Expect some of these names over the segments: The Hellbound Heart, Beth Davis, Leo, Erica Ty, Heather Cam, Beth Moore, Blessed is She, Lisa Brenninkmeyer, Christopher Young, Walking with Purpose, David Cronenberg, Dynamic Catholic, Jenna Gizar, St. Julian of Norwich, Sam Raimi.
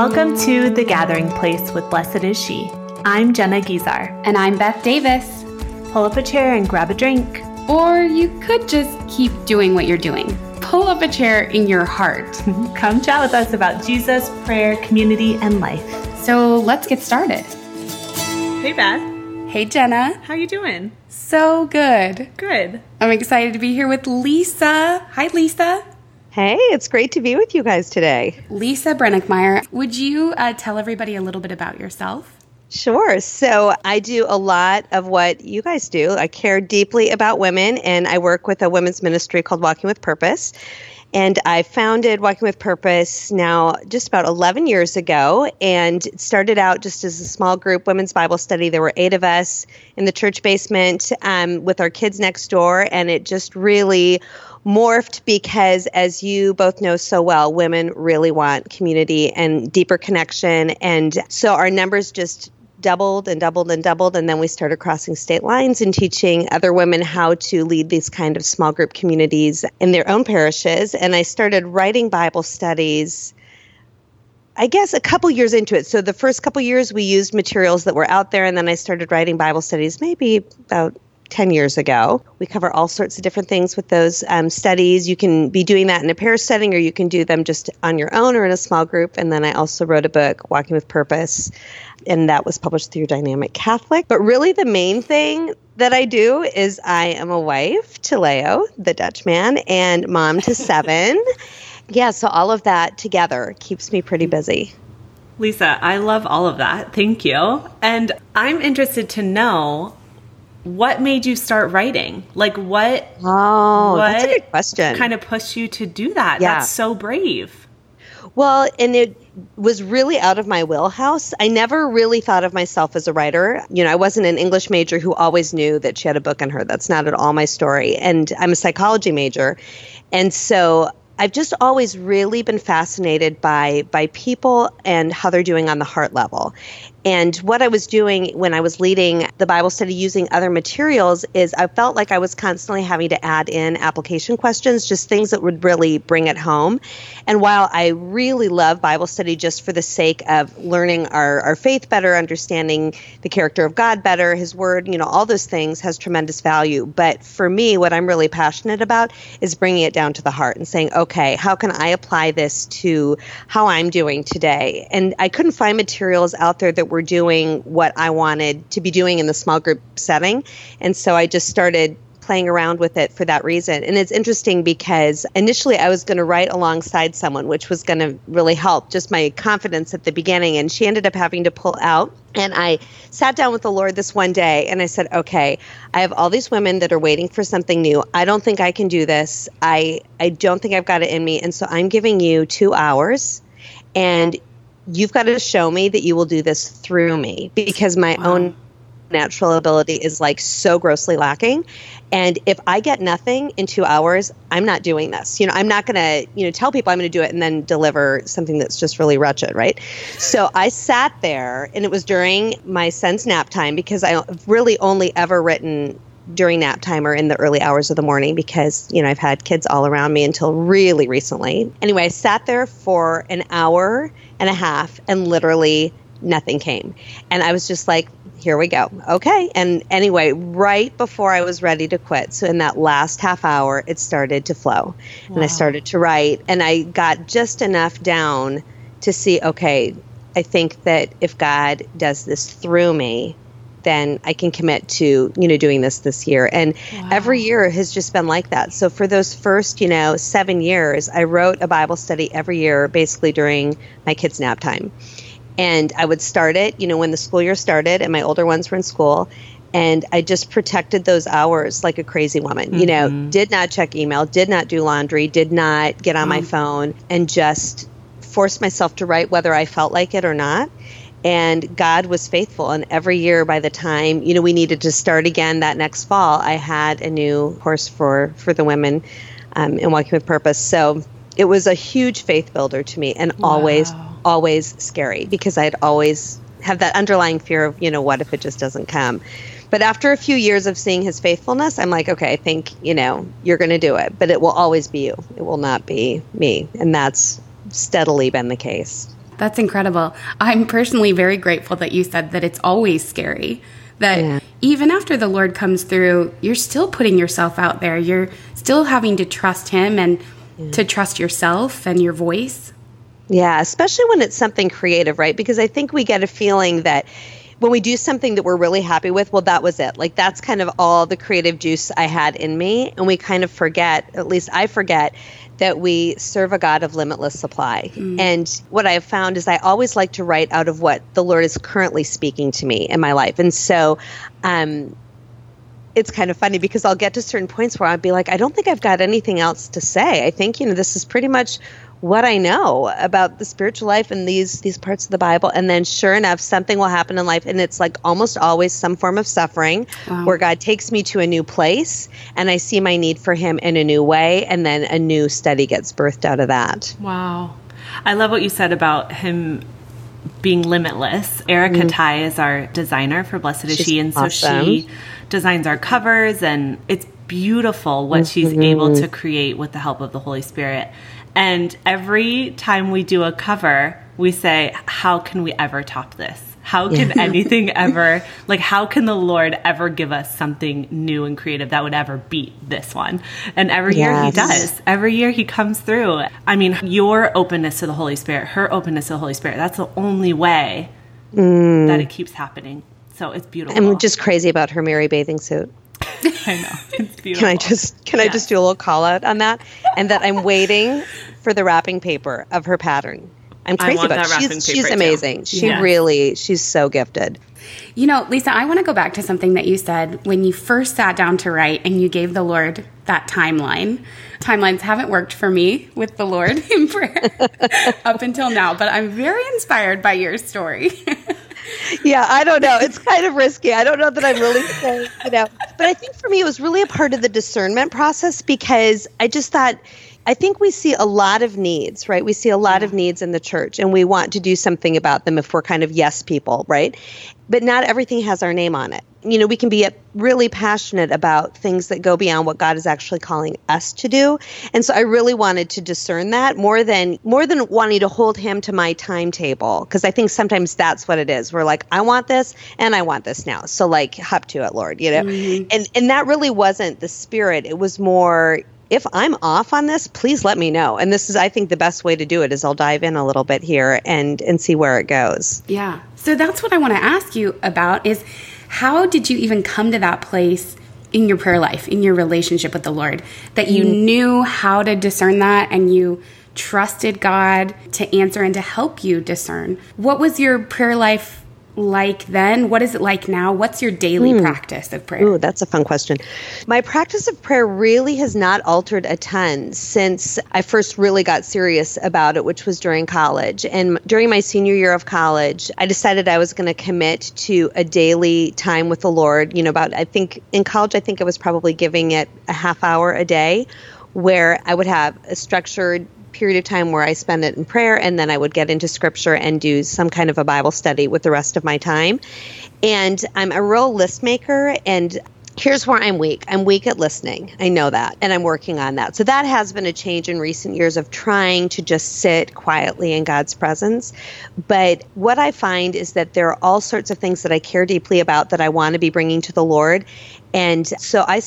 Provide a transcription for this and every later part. Welcome to The Gathering Place with Blessed is She. I'm Jenna Gizar. And I'm Beth Davis. Pull up a chair and grab a drink. Or you could just keep doing what you're doing. Pull up a chair in your heart. Come chat with us about Jesus, prayer, community, and life. So let's get started. Hey, Beth. Hey, Jenna. How you doing? So good. Good. I'm excited to be here with Lisa. Hi, Lisa. Hey, it's great to be with you guys today. Lisa Brenninkmeyer, would you tell everybody a little bit about yourself? Sure. So I do a lot of what you guys do. I care deeply about women, and I work with a women's ministry called Walking with Purpose. And I founded Walking with Purpose now just about 11 years ago, and it started out just as a small group women's Bible study. There were 8 of us in the church basement with our kids next door, and it just really morphed because, as you both know so well, women really want community and deeper connection. And so our numbers just doubled and doubled and doubled. And then we started crossing state lines and teaching other women how to lead these kind of small group communities in their own parishes. And I started writing Bible studies, I guess, a couple years into it. So the first couple years we used materials that were out there. And then I started writing Bible studies maybe about 10 years ago. We cover all sorts of different things with those studies. You can be doing that in a parish setting, or you can do them just on your own or in a small group. And then I also wrote a book, Walking with Purpose, and that was published through Dynamic Catholic. But really the main thing that I do is I am a wife to Leo, the Dutch man, and mom to 7. Yeah, so all of that together keeps me pretty busy. Lisa, I love all of that. Thank you. And I'm interested to know, what made you start writing? Like what? Oh, what that's a good question. Kind of pushed you to do that? Yeah. That's so brave. Well, and it was really out of my wheelhouse. I never really thought of myself as a writer. You know, I wasn't an English major who always knew that she had a book in her. That's not at all my story. And I'm a psychology major. And so I've just always really been fascinated by people and how they're doing on the heart level. And what I was doing when I was leading the Bible study using other materials is I felt like I was constantly having to add in application questions, just things that would really bring it home. And while I really love Bible study just for the sake of learning our faith better, understanding the character of God better, His Word, you know, all those things has tremendous value. But for me, what I'm really passionate about is bringing it down to the heart and saying, okay, how can I apply this to how I'm doing today? And I couldn't find materials out there that were doing what I wanted to be doing in the small group setting. And so I just started playing around with it for that reason. And it's interesting because initially I was going to write alongside someone, which was going to really help just my confidence at the beginning. And she ended up having to pull out. And I sat down with the Lord this one day and I said, okay, I have all these women that are waiting for something new. I don't think I can do this. I don't think I've got it in me. And so I'm giving you 2 hours, and you've got to show me that you will do this through me, because my own natural ability is like so grossly lacking. And if I get nothing in 2 hours, I'm not doing this. You know, I'm not going to, you know, tell people I'm going to do it and then deliver something that's just really wretched, right? So I sat there, and it was during my son's nap time, because I've really only ever written during nap time or in the early hours of the morning, because, you know, I've had kids all around me until really recently. Anyway, I sat there for an hour and a half and literally nothing came. And I was just like, here we go. Okay. And anyway, right before I was ready to quit, so in that last half hour, it started to flow. Wow. And I started to write, and I got just enough down to see, okay, I think that if God does this through me, then I can commit to, you know, doing this year. And every year has just been like that. So for those first, you know, 7 years, I wrote a Bible study every year, basically during my kids' nap time. And I would start it, you know, when the school year started and my older ones were in school. And I just protected those hours like a crazy woman, you know, did not check email, did not do laundry, did not get on my phone, and just forced myself to write whether I felt like it or not. And God was faithful. And every year by the time, you know, we needed to start again that next fall, I had a new course for the women in Walking with Purpose. So it was a huge faith builder to me, and always scary, because I'd always have that underlying fear of, you know, what if it just doesn't come? But after a few years of seeing His faithfulness, I'm like, okay, I think, you know, you're going to do it, but it will always be you. It will not be me. And that's steadily been the case. That's incredible. I'm personally very grateful that you said that it's always scary, that even after the Lord comes through, you're still putting yourself out there. You're still having to trust him and to trust yourself and your voice. Yeah, especially when it's something creative, right? Because I think we get a feeling that when we do something that we're really happy with, well, that was it. Like, that's kind of all the creative juice I had in me. And we kind of forget, at least I forget, that we serve a God of limitless supply. Mm. And what I have found is I always like to write out of what the Lord is currently speaking to me in my life. And so it's kind of funny because I'll get to certain points where I'll be like, I don't think I've got anything else to say. I think, you know, this is pretty much what I know about the spiritual life and these parts of the Bible. And then sure enough, something will happen in life. And it's like almost always some form of suffering where God takes me to a new place and I see my need for him in a new way. And then a new study gets birthed out of that. Wow. I love what you said about him being limitless. Erica Ty is our designer for Blessed is She. And so she designs our covers, and it's beautiful what she's able to create with the help of the Holy Spirit. And every time we do a cover, we say, how can we ever top this? How can anything ever, like, how can the Lord ever give us something new and creative that would ever beat this one? And every year he does. Every year he comes through. I mean, your openness to the Holy Spirit, her openness to the Holy Spirit, that's the only way that it keeps happening. So it's beautiful. I'm just crazy about her Mary bathing suit. I know. It's beautiful. Can I just do a little call out on that? And that I'm waiting for the wrapping paper of her pattern. I'm crazy about it. She's amazing. Too. She's so gifted. You know, Lisa, I want to go back to something that you said when you first sat down to write and you gave the Lord that timeline. Timelines haven't worked for me with the Lord in prayer up until now, but I'm very inspired by your story. Yeah, I don't know. It's kind of risky. I don't know that I'm really saying, you know. But I think for me, it was really a part of the discernment process because I just thought, I think we see a lot of needs, right? We see a lot of needs in the church, and we want to do something about them if we're kind of yes people, right? But not everything has our name on it. You know, we can be really passionate about things that go beyond what God is actually calling us to do. And so I really wanted to discern that more than wanting to hold him to my timetable, because I think sometimes that's what it is. We're like, I want this and I want this now. So like, hop to it, Lord, you know? Mm-hmm. And that really wasn't the spirit. It was more, if I'm off on this, please let me know. And this is, I think, the best way to do it is I'll dive in a little bit here and see where it goes. Yeah. So that's what I want to ask you about is, how did you even come to that place in your prayer life, in your relationship with the Lord, that you knew how to discern that and you trusted God to answer and to help you discern? What was your prayer life like then? What is it like now? What's your daily practice of prayer? Ooh, that's a fun question. My practice of prayer really has not altered a ton since I first really got serious about it, which was during college. And during my senior year of college, I decided I was going to commit to a daily time with the Lord. You know, I was probably giving it a half hour a day where I would have a structured period of time where I spend it in prayer, and then I would get into scripture and do some kind of a Bible study with the rest of my time. And I'm a real list maker, and here's where I'm weak. I'm weak at listening. I know that, and I'm working on that. So that has been a change in recent years of trying to just sit quietly in God's presence. But what I find is that there are all sorts of things that I care deeply about that I want to be bringing to the Lord. And so I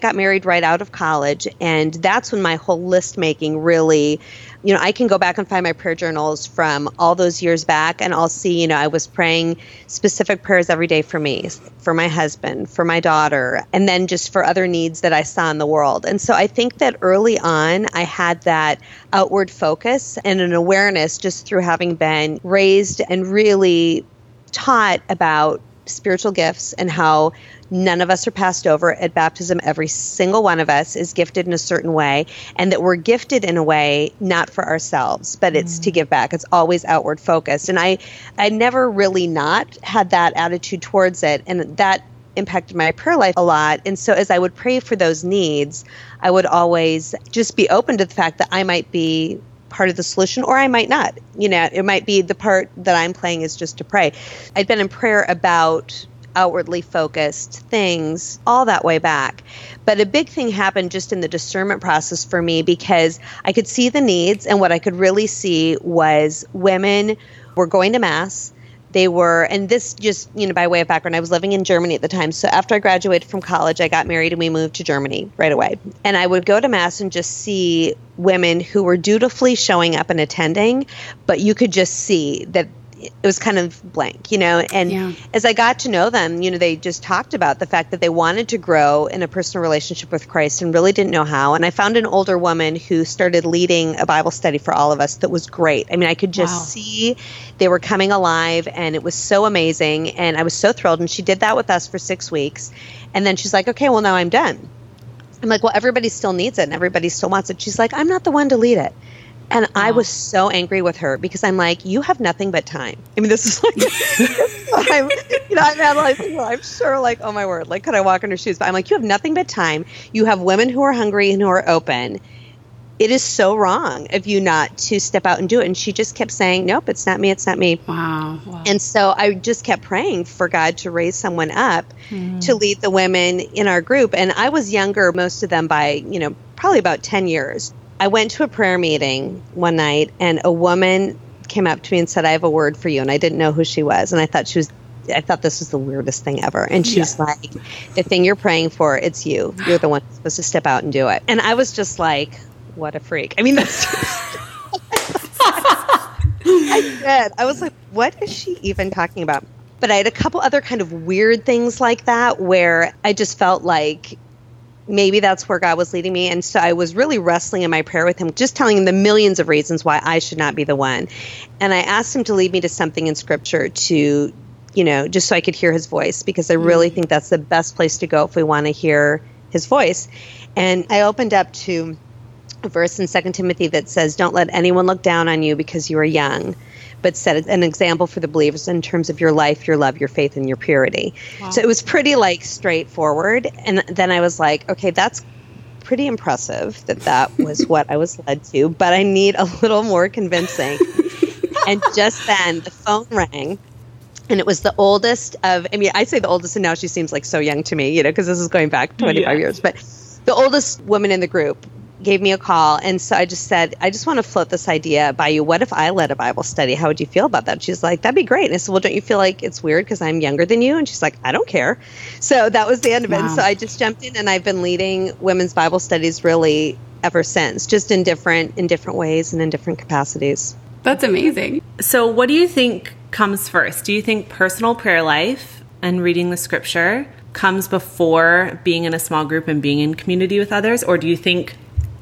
got married right out of college, and that's when my whole list making really, you know, I can go back and find my prayer journals from all those years back, and I'll see, you know, I was praying specific prayers every day for me, for my husband, for my daughter, and then just for other needs that I saw in the world. And so I think that early on, I had that outward focus and an awareness just through having been raised and really taught about spiritual gifts and how none of us are passed over at baptism. Every single one of us is gifted in a certain way, and that we're gifted in a way not for ourselves, but it's to give back. It's always outward focused. And I never really not had that attitude towards it, and that impacted my prayer life a lot. And so as I would pray for those needs, I would always just be open to the fact that I might be part of the solution, or I might not. You know, it might be the part that I'm playing is just to pray. I'd been in prayer about outwardly focused things all that way back. But a big thing happened just in the discernment process for me, because I could see the needs, and what I could really see was women were going to Mass. They were, and this just, by way of background, I was living in Germany at the time. So after I graduated from college, I got married and we moved to Germany right away. And I would go to Mass and just see women who were dutifully showing up and attending, but you could just see that it was kind of blank, and as I got to know them, they just talked about the fact that they wanted to grow in a personal relationship with Christ and really didn't know how. And I found an older woman who started leading a Bible study for all of us that was great. I mean, I could just see they were coming alive, and it was so amazing. And I was so thrilled. And she did that with us for 6 weeks. And then she's like, okay, well, now I'm done. I'm like, well, everybody still needs it and everybody still wants it. She's like, I'm not the one to lead it. And I was so angry with her, because I'm like, you have nothing but time. I mean, this is like, I'm analyzing, well, I'm sure, like, oh my word, like, could I walk in her shoes? But I'm like, you have nothing but time. You have women who are hungry and who are open. It is so wrong of you not to step out and do it. And she just kept saying, nope, it's not me. It's not me. Wow. And so I just kept praying for God to raise someone up to lead the women in our group. And I was younger, most of them by, probably about 10 years. I went to a prayer meeting one night, and a woman came up to me and said, I have a word for you. And I didn't know who she was. And I thought this was the weirdest thing ever. And she's like, the thing you're praying for, it's you. You're the one supposed to step out and do it. And I was just like, what a freak. I mean, that's I did. I was like, what is she even talking about? But I had a couple other kind of weird things like that where I just felt like, maybe that's where God was leading me. And so I was really wrestling in my prayer with him, just telling him the millions of reasons why I should not be the one. And I asked him to lead me to something in scripture to, just so I could hear his voice, because I really think that's the best place to go if we want to hear his voice. And I opened up to a verse in 2 Timothy that says, don't let anyone look down on you because you are young, but set an example for the believers in terms of your life, your love, your faith, and your purity. Wow. So it was pretty straightforward. And then I was like, okay, that's pretty impressive that was what I was led to, but I need a little more convincing. And just then the phone rang, and it was the oldest of, I say the oldest, and now she seems like so young to me, because this is going back 25 years, but the oldest woman in the group gave me a call. And so I just said, I just want to float this idea by you. What if I led a Bible study? How would you feel about that? She's like, that'd be great. And I said, well, don't you feel like it's weird because I'm younger than you? And she's like, I don't care. So that was the end of it. And so I just jumped in, and I've been leading women's Bible studies really ever since, just in different ways and in different capacities. That's amazing. So what do you think comes first? Do you think personal prayer life and reading the scripture comes before being in a small group and being in community with others? Or do you think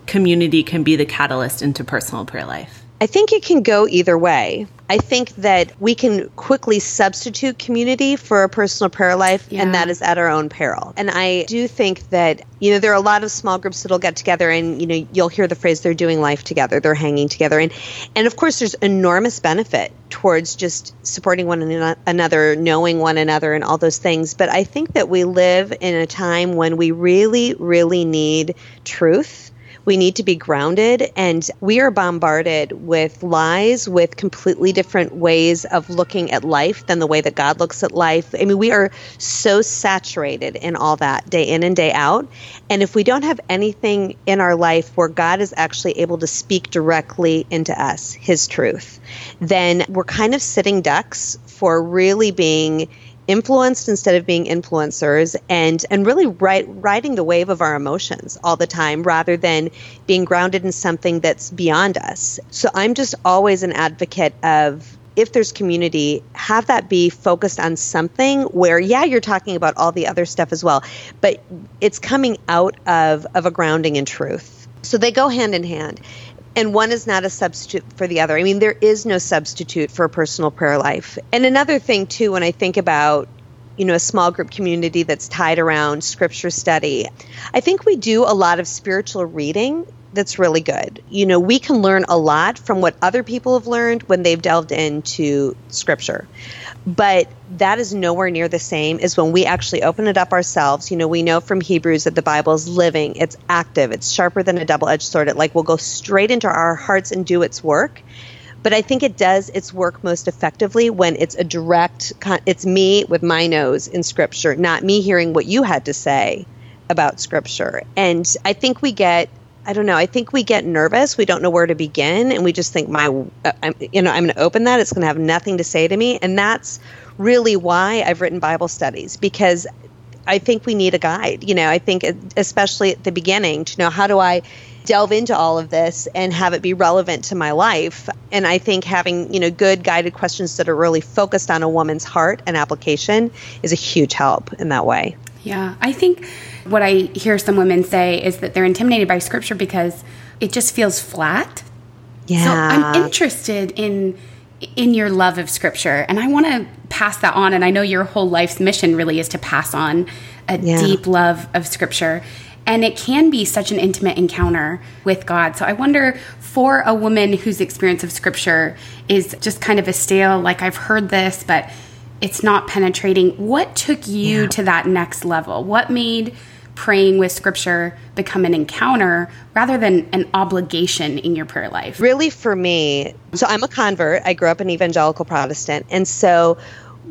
community can be the catalyst into personal prayer life? I think it can go either way. I think that we can quickly substitute community for a personal prayer life, and that is at our own peril. And I do think that, there are a lot of small groups that'll get together and, you'll hear the phrase, they're doing life together, they're hanging together. And of course, there's enormous benefit towards just supporting one another, knowing one another, and all those things. But I think that we live in a time when we really, really need truth. We need to be grounded, and we are bombarded with lies, with completely different ways of looking at life than the way that God looks at life. We are so saturated in all that day in and day out. And if we don't have anything in our life where God is actually able to speak directly into us, his truth, then we're kind of sitting ducks for really being influenced instead of being influencers, and really riding the wave of our emotions all the time rather than being grounded in something that's beyond us. So I'm just always an advocate of, if there's community, have that be focused on something where, you're talking about all the other stuff as well, but it's coming out of a grounding in truth. So they go hand in hand. And one is not a substitute for the other. There is no substitute for a personal prayer life. And another thing, too, when I think about, a small group community that's tied around scripture study, I think we do a lot of spiritual reading that's really good. We can learn a lot from what other people have learned when they've delved into scripture. But that is nowhere near the same as when we actually open it up ourselves. We know from Hebrews that the Bible is living, it's active, it's sharper than a double-edged sword. It will go straight into our hearts and do its work. But I think it does its work most effectively when it's a direct, it's me with my nose in Scripture, not me hearing what you had to say about Scripture. And I think we get, I don't know, I think we get nervous. We don't know where to begin. And we just think, I'm going to open that. It's going to have nothing to say to me. And that's really why I've written Bible studies, because I think we need a guide. You know, I think especially at the beginning to know, how do I delve into all of this and have it be relevant to my life? And I think having, you know, good guided questions that are really focused on a woman's heart and application is a huge help in that way. Yeah. I think what I hear some women say is that they're intimidated by Scripture because it just feels flat. Yeah. So I'm interested in your love of Scripture, and I want to pass that on. And I know your whole life's mission really is to pass on a deep love of Scripture. And it can be such an intimate encounter with God. So I wonder, for a woman whose experience of Scripture is just kind of a stale, like, I've heard this, but it's not penetrating, what took you to that next level? What made praying with Scripture become an encounter rather than an obligation in your prayer life? Really, for me, so I'm a convert. I grew up an evangelical Protestant. And so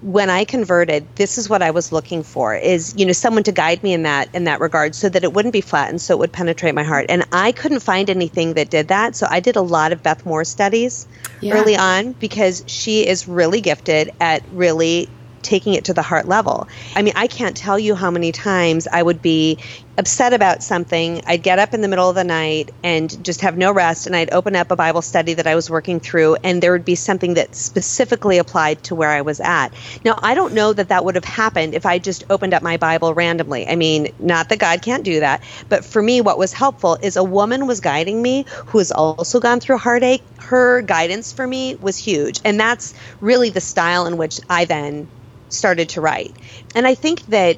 when I converted, this is what I was looking for, is, you know, someone to guide me in that regard, so that it wouldn't be flat and so it would penetrate my heart. And I couldn't find anything that did that. So I did a lot of Beth Moore studies early on, because she is really gifted at really taking it to the heart level. I mean, I can't tell you how many times I would be upset about something. I'd get up in the middle of the night and just have no rest, and I'd open up a Bible study that I was working through, and there would be something that specifically applied to where I was at. Now, I don't know that that would have happened if I just opened up my Bible randomly. I mean, not that God can't do that, but for me, what was helpful is a woman was guiding me who has also gone through heartache. Her guidance for me was huge, and that's really the style in which I then started to write. And I think that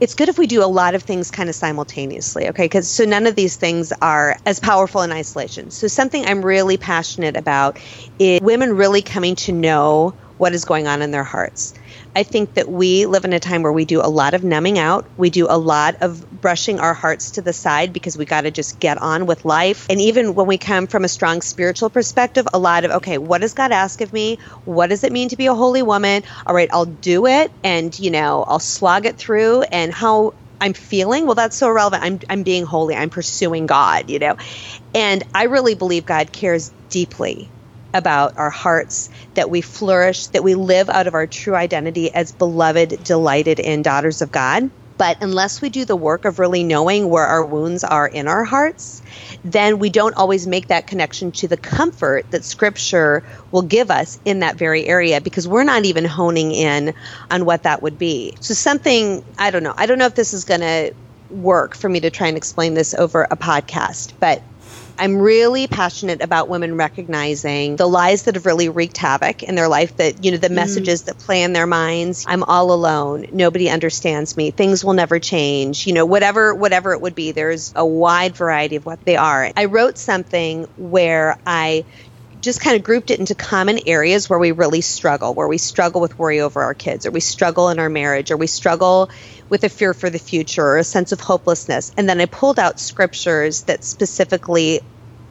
it's good if we do a lot of things kind of simultaneously, okay? Because so none of these things are as powerful in isolation. So something I'm really passionate about is women really coming to know what is going on in their hearts. I think that we live in a time where we do a lot of numbing out. We do a lot of brushing our hearts to the side because we got to just get on with life. And even when we come from a strong spiritual perspective, a lot of, okay, what does God ask of me? What does it mean to be a holy woman? All right, I'll do it. And, you know, I'll slog it through. And how I'm feeling, well, that's so irrelevant. I'm being holy. I'm pursuing God, you know. And I really believe God cares deeply about our hearts, that we flourish, that we live out of our true identity as beloved, delighted in daughters of God. But unless we do the work of really knowing where our wounds are in our hearts, then we don't always make that connection to the comfort that Scripture will give us in that very area, because we're not even honing in on what that would be. So something, I don't know if this is going to work for me to try and explain this over a podcast, but I'm really passionate about women recognizing the lies that have really wreaked havoc in their life, that, you know, the messages that play in their minds. I'm all alone. Nobody understands me. Things will never change. You know, whatever it would be, there's a wide variety of what they are. I wrote something where I just kind of grouped it into common areas where we really struggle, with worry over our kids, or we struggle in our marriage, or we struggle with a fear for the future, or a sense of hopelessness. And then I pulled out scriptures that specifically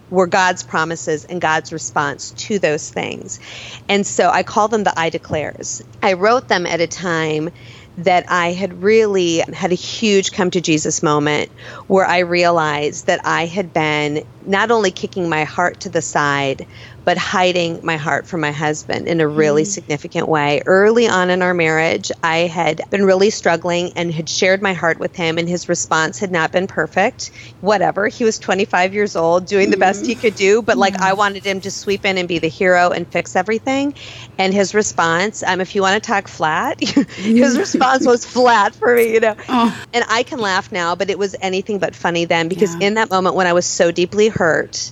were God's promises and God's response to those things. And so I call them the I declares. I wrote them at a time that I had really had a huge come to Jesus moment, where I realized that I had been not only kicking my heart to the side, but hiding my heart from my husband in a really significant way. Early on in our marriage, I had been really struggling and had shared my heart with him, and his response had not been perfect. Whatever, he was 25 years old doing the best he could do, but like I wanted him to sweep in and be the hero and fix everything. And his response, if you want to talk flat, his response was flat for me, you know. Oh. And I can laugh now, but it was anything but funny then, because in that moment when I was so deeply hurt,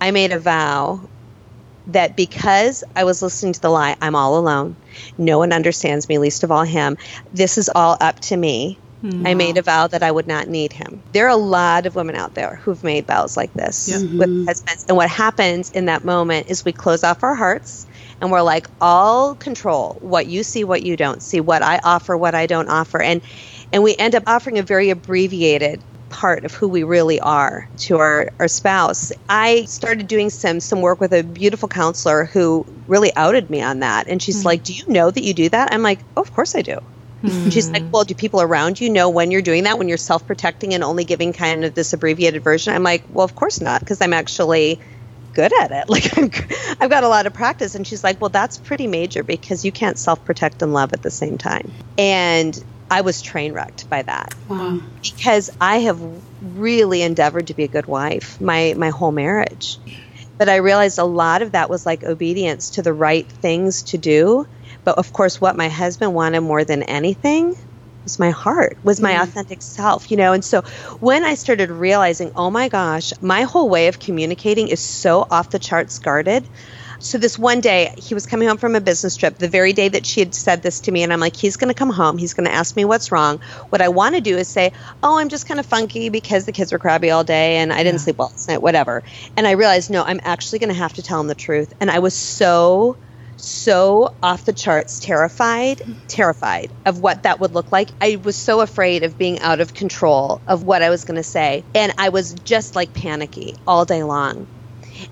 I made a vow that because I was listening to the lie, I'm all alone, no one understands me, least of all him, this is all up to me. Mm-hmm. I made a vow that I would not need him. There are a lot of women out there who've made vows like this with husbands. And what happens in that moment is we close off our hearts, and we're like, I'll control what you see, what you don't see, what I offer, what I don't offer. And we end up offering a very abbreviated part of who we really are to our spouse. I started doing some work with a beautiful counselor who really outed me on that. And she's like, do you know that you do that? I'm like, oh, of course I do. Mm-hmm. She's like, well, do people around you know when you're doing that, when you're self-protecting and only giving kind of this abbreviated version? I'm like, well, of course not, because I'm actually good at it. Like, I've got a lot of practice. And she's like, well, that's pretty major because you can't self-protect and love at the same time. And I was train wrecked by that. Wow. Because I have really endeavored to be a good wife my whole marriage. But I realized a lot of that was like obedience to the right things to do. But of course, what my husband wanted more than anything was my heart, was my authentic self, you know? And so when I started realizing, oh my gosh, my whole way of communicating is so off the charts guarded. So this one day, he was coming home from a business trip, the very day that she had said this to me, and I'm like, he's going to come home, he's going to ask me what's wrong. What I want to do is say, oh, I'm just kind of funky because the kids were crabby all day and I didn't sleep well last night, whatever. And I realized, no, I'm actually going to have to tell him the truth. And I was so off the charts, terrified of what that would look like. I was so afraid of being out of control of what I was going to say. And I was just like panicky all day long.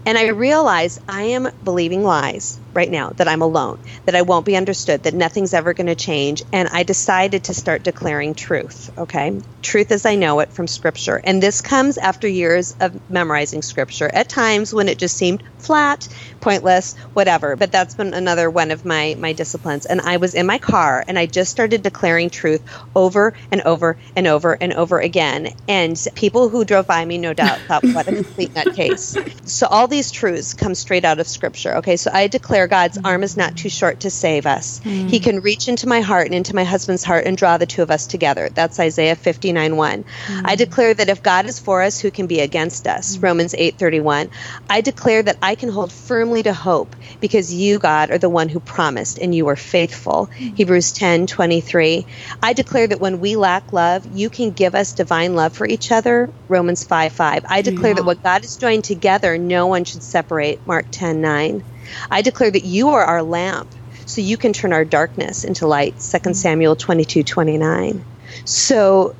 And I realized I am believing lies right now, that I'm alone, that I won't be understood, that nothing's ever going to change. And I decided to start declaring truth, okay? Truth as I know it from Scripture. And this comes after years of memorizing Scripture, at times when it just seemed flat, pointless, whatever. But that's been another one of my disciplines. And I was in my car, and I just started declaring truth over and over and over and over again. And people who drove by me, no doubt, thought, what a complete nutcase. So all these truths come straight out of Scripture, okay? So I declare God's arm is not too short to save us. Mm. He can reach into my heart and into my husband's heart and draw the two of us together. That's Isaiah 59:1. I declare that if God is for us, who can be against us? Romans 8:31. I declare that I can hold firmly to hope because you, God, are the one who promised and you are faithful. Hebrews 10:23. I declare that when we lack love, you can give us divine love for each other. Romans 5:5. I declare that what God has joined together, no one should separate. Mark 10:9. I declare that you are our lamp, so you can turn our darkness into light, 2 Samuel 22:29. So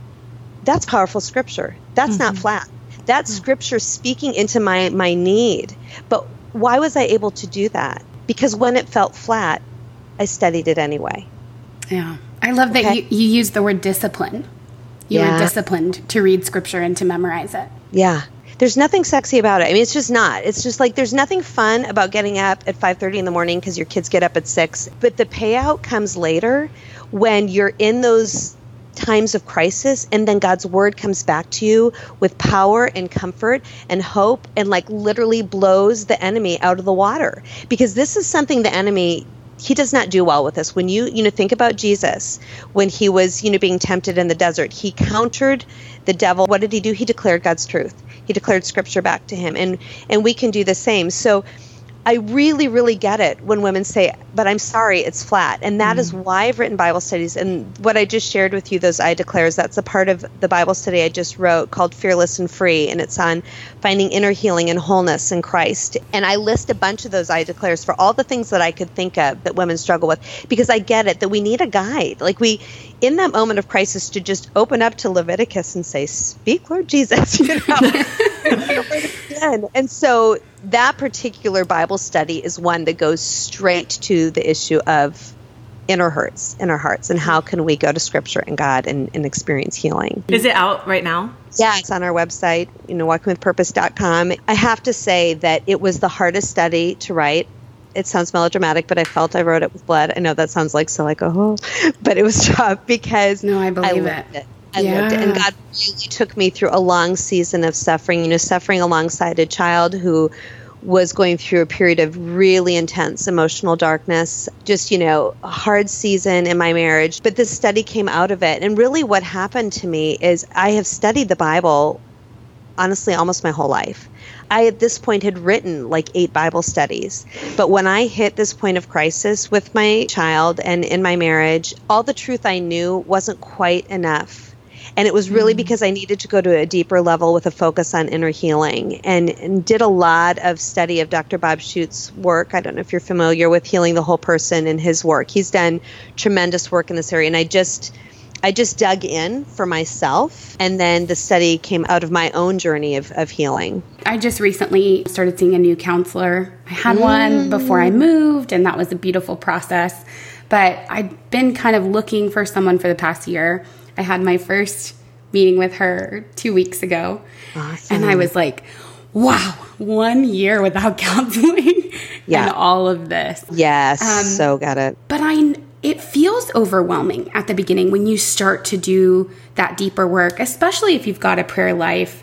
that's powerful Scripture. That's not flat. That's Scripture speaking into my need. But why was I able to do that? Because when it felt flat, I studied it anyway. Yeah. I love that you used the word discipline. You were disciplined to read Scripture and to memorize it. Yeah. There's nothing sexy about it. I mean, it's just not. It's just like there's nothing fun about getting up at 5:30 in the morning because your kids get up at 6. But the payout comes later when you're in those times of crisis, and then God's word comes back to you with power and comfort and hope and like literally blows the enemy out of the water. Because this is something the enemy, he does not do well with us. When you think about Jesus, when he was, being tempted in the desert, he countered the devil. What did he do? He declared God's truth. He declared Scripture back to him. And we can do the same. So I really, really get it when women say, but I'm sorry, it's flat. And that is why I've written Bible studies. And what I just shared with you, those I declares, that's a part of the Bible study I just wrote called Fearless and Free. And it's on finding inner healing and wholeness in Christ. And I list a bunch of those I declares for all the things that I could think of that women struggle with, because I get it that we need a guide. Like we, in that moment of crisis, to just open up to Leviticus and say, speak, Lord Jesus, And so that particular Bible study is one that goes straight to the issue of inner hurts, inner hearts, and how can we go to Scripture and God and experience healing. Is it out right now? Yeah, it's on our website, walkingwithpurpose.com. I have to say that it was the hardest study to write. It sounds melodramatic, but I felt I wrote it with blood. I know that sounds like so but it was tough because I believe I lived it. I lived it. And God really took me through a long season of suffering, suffering alongside a child who was going through a period of really intense emotional darkness, just, a hard season in my marriage. But this study came out of it. And really what happened to me is I have studied the Bible, honestly, almost my whole life. I, at this point, had written like 8 Bible studies. But when I hit this point of crisis with my child and in my marriage, all the truth I knew wasn't quite enough. And it was really because I needed to go to a deeper level with a focus on inner healing, and did a lot of study of Dr. Bob Schutt's work. I don't know if you're familiar with Healing the Whole Person and his work. He's done tremendous work in this area. And I just I just dug in for myself, and then the study came out of my own journey of healing. I just recently started seeing a new counselor. I had one before I moved, and that was a beautiful process. But I've been kind of looking for someone for the past year. I had my first meeting with her 2 weeks ago. Awesome. And I was like, wow, 1 year without counseling and all of this. Yes, so got it. But it feels overwhelming at the beginning when you start to do that deeper work, especially if you've got a prayer life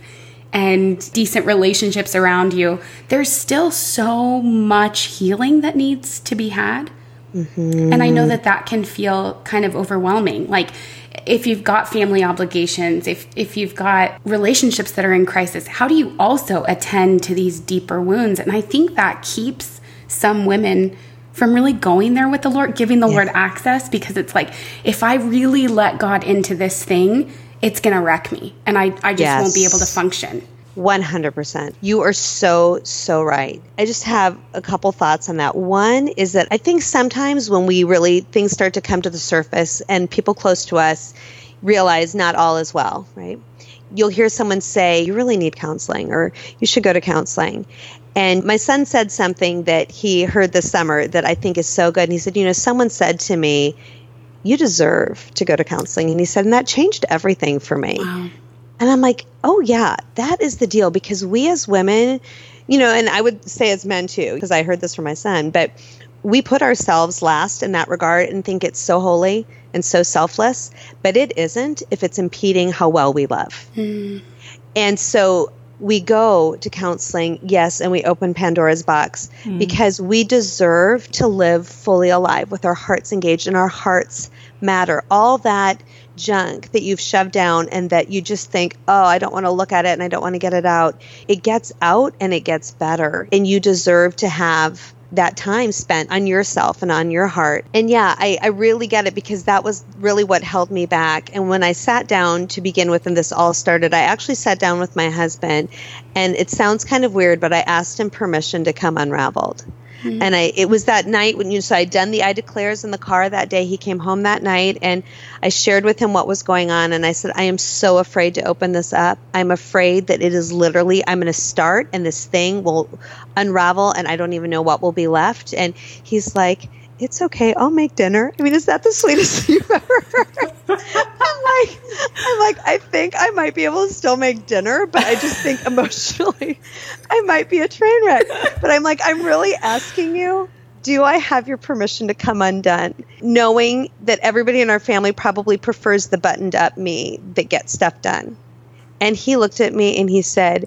and decent relationships around you. There's still so much healing that needs to be had. Mm-hmm. And I know that can feel kind of overwhelming. Like, if you've got family obligations, if you've got relationships that are in crisis, how do you also attend to these deeper wounds? And I think that keeps some women from really going there with the Lord, giving the Lord access, because it's like, if I really let God into this thing, it's going to wreck me, and I just won't be able to function. 100%. You are so, so right. I just have a couple thoughts on that. One is that I think sometimes when things start to come to the surface and people close to us realize not all is well, right? You'll hear someone say, you really need counseling, or you should go to counseling. And my son said something that he heard this summer that I think is so good. And he said, someone said to me, you deserve to go to counseling. And he said, and that changed everything for me. Wow. And I'm like, oh yeah, that is the deal, because we as women, and I would say as men too, because I heard this from my son, but we put ourselves last in that regard and think it's so holy and so selfless, but it isn't if it's impeding how well we love. Mm. And so we go to counseling, yes, and we open Pandora's box because we deserve to live fully alive with our hearts engaged and our hearts matter. All that junk that you've shoved down and that you just think, oh, I don't want to look at it and I don't want to get it out. It gets out and it gets better. And you deserve to have that time spent on yourself and on your heart. And yeah, I really get it, because that was really what held me back. And when I sat down to begin with, and this all started, I actually sat down with my husband, and it sounds kind of weird, but I asked him permission to come unraveled. Mm-hmm. And it was that night so I'd done the I Declares in the car that day. He came home that night, and I shared with him what was going on. And I said, I am so afraid to open this up. I'm afraid that it is literally, I'm going to start and this thing will unravel and I don't even know what will be left. And he's like, it's okay, I'll make dinner. I mean, is that the sweetest thing you've ever heard? I'm like, I think I might be able to still make dinner, but I just think emotionally I might be a train wreck. But I'm like, I'm really asking you, do I have your permission to come undone? Knowing that everybody in our family probably prefers the buttoned up me that gets stuff done. And he looked at me and he said,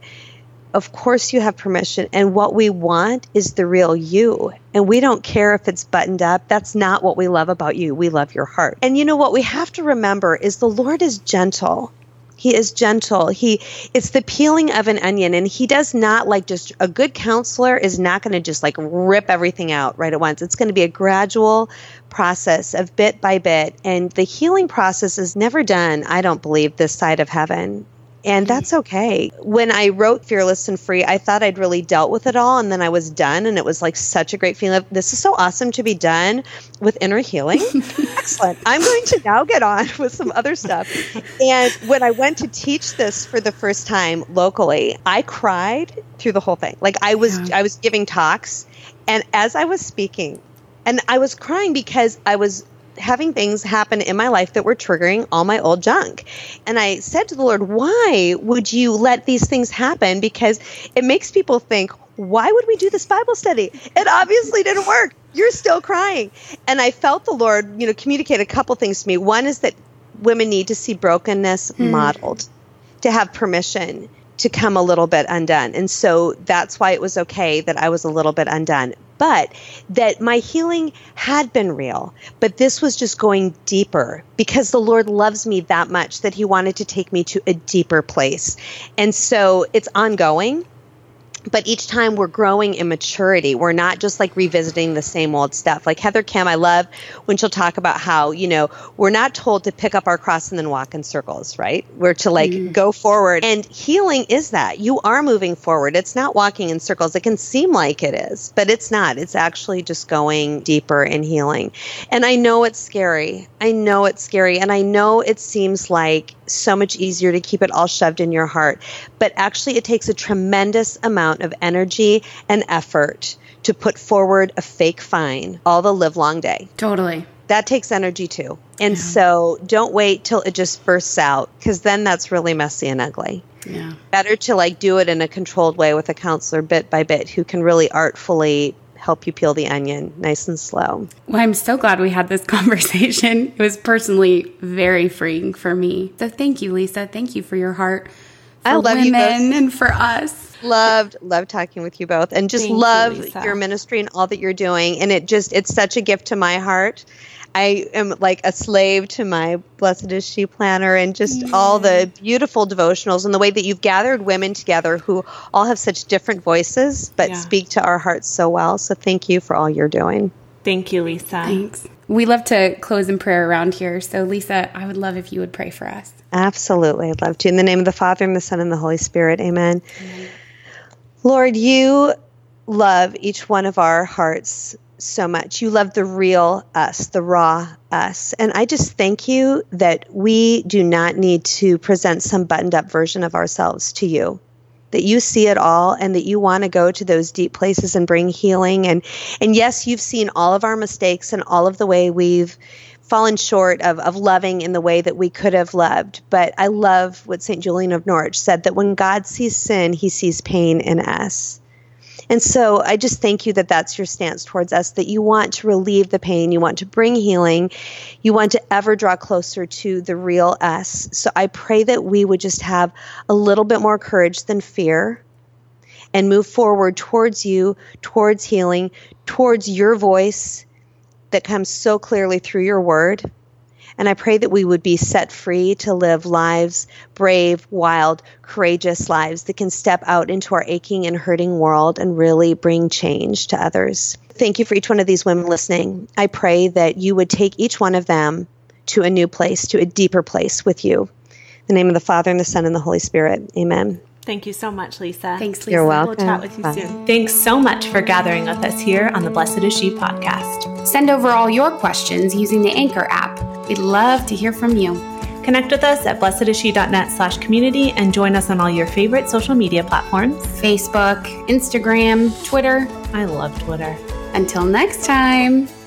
of course you have permission. And what we want is the real you. And we don't care if it's buttoned up. That's not what we love about you. We love your heart. And what we have to remember is the Lord is gentle. He is gentle. It's the peeling of an onion. And he does not like just a good counselor is not going to just like rip everything out right at once. It's going to be a gradual process of bit by bit. And the healing process is never done, I don't believe, this side of heaven. And that's okay. When I wrote Fearless and Free, I thought I'd really dealt with it all. And then I was done. And it was like such a great feeling of, this is so awesome to be done with inner healing. Excellent. I'm going to now get on with some other stuff. And when I went to teach this for the first time locally, I cried through the whole thing. Like I was giving talks. And as I was speaking, and I was crying because I was having things happen in my life that were triggering all my old junk. And I said to the Lord, why would you let these things happen? Because it makes people think, why would we do this Bible study? It obviously didn't work. You're still crying. And I felt the Lord, communicate a couple things to me. One is that women need to see brokenness modeled, to have permission to come a little bit undone. And so that's why it was okay that I was a little bit undone. But that my healing had been real, but this was just going deeper because the Lord loves me that much that he wanted to take me to a deeper place. And so it's ongoing. But each time we're growing in maturity, we're not just like revisiting the same old stuff. Like Heather Cam, I love when she'll talk about how, you know, we're not told to pick up our cross and then walk in circles, right? We're to like go forward. And healing is that. You are moving forward. It's not walking in circles. It can seem like it is, but it's not. It's actually just going deeper and healing. And I know it's scary. And I know it seems like so much easier to keep it all shoved in your heart. But actually it takes a tremendous amount of energy and effort to put forward a fake fine all the live long day. Totally. That takes energy too. And so don't wait till it just bursts out, because then that's really messy and ugly. Yeah. Better to like do it in a controlled way with a counselor bit by bit who can really artfully help you peel the onion nice and slow. Well, I'm so glad we had this conversation. It was personally very freeing for me. So thank you, Lisa. Thank you for your heart. I love women you both. And for us. Loved talking with you both, and just your ministry and all that you're doing. And it's such a gift to my heart. I am like a slave to my Blessed is She planner and just all the beautiful devotionals and the way that you've gathered women together who all have such different voices, but speak to our hearts so well. So thank you for all you're doing. Thank you, Lisa. Thanks. We love to close in prayer around here. So, Lisa, I would love if you would pray for us. Absolutely. I'd love to. In the name of the Father, and the Son, and the Holy Spirit. Amen. Amen. Lord, you love each one of our hearts so much. You love the real us, the raw us. And I just thank you that we do not need to present some buttoned up version of ourselves to you, that you see it all and that you want to go to those deep places and bring healing. And yes, you've seen all of our mistakes and all of the way we've fallen short of loving in the way that we could have loved. But I love what St. Julian of Norwich said, that when God sees sin, he sees pain in us. And so I just thank you that that's your stance towards us, that you want to relieve the pain, you want to bring healing, you want to ever draw closer to the real us. So I pray that we would just have a little bit more courage than fear and move forward towards you, towards healing, towards your voice that comes so clearly through your word. And I pray that we would be set free to live lives, brave, wild, courageous lives that can step out into our aching and hurting world and really bring change to others. Thank you for each one of these women listening. I pray that you would take each one of them to a new place, to a deeper place with you. In the name of the Father, and the Son, and the Holy Spirit. Amen. Thank you so much, Lisa. Thanks, Lisa. You're welcome. We'll chat with you soon. Thanks so much for gathering with us here on the Blessed is She podcast. Send over all your questions using the Anchor app. We'd love to hear from you. Connect with us at blessedishe.net/community and join us on all your favorite social media platforms. Facebook, Instagram, Twitter. I love Twitter. Until next time.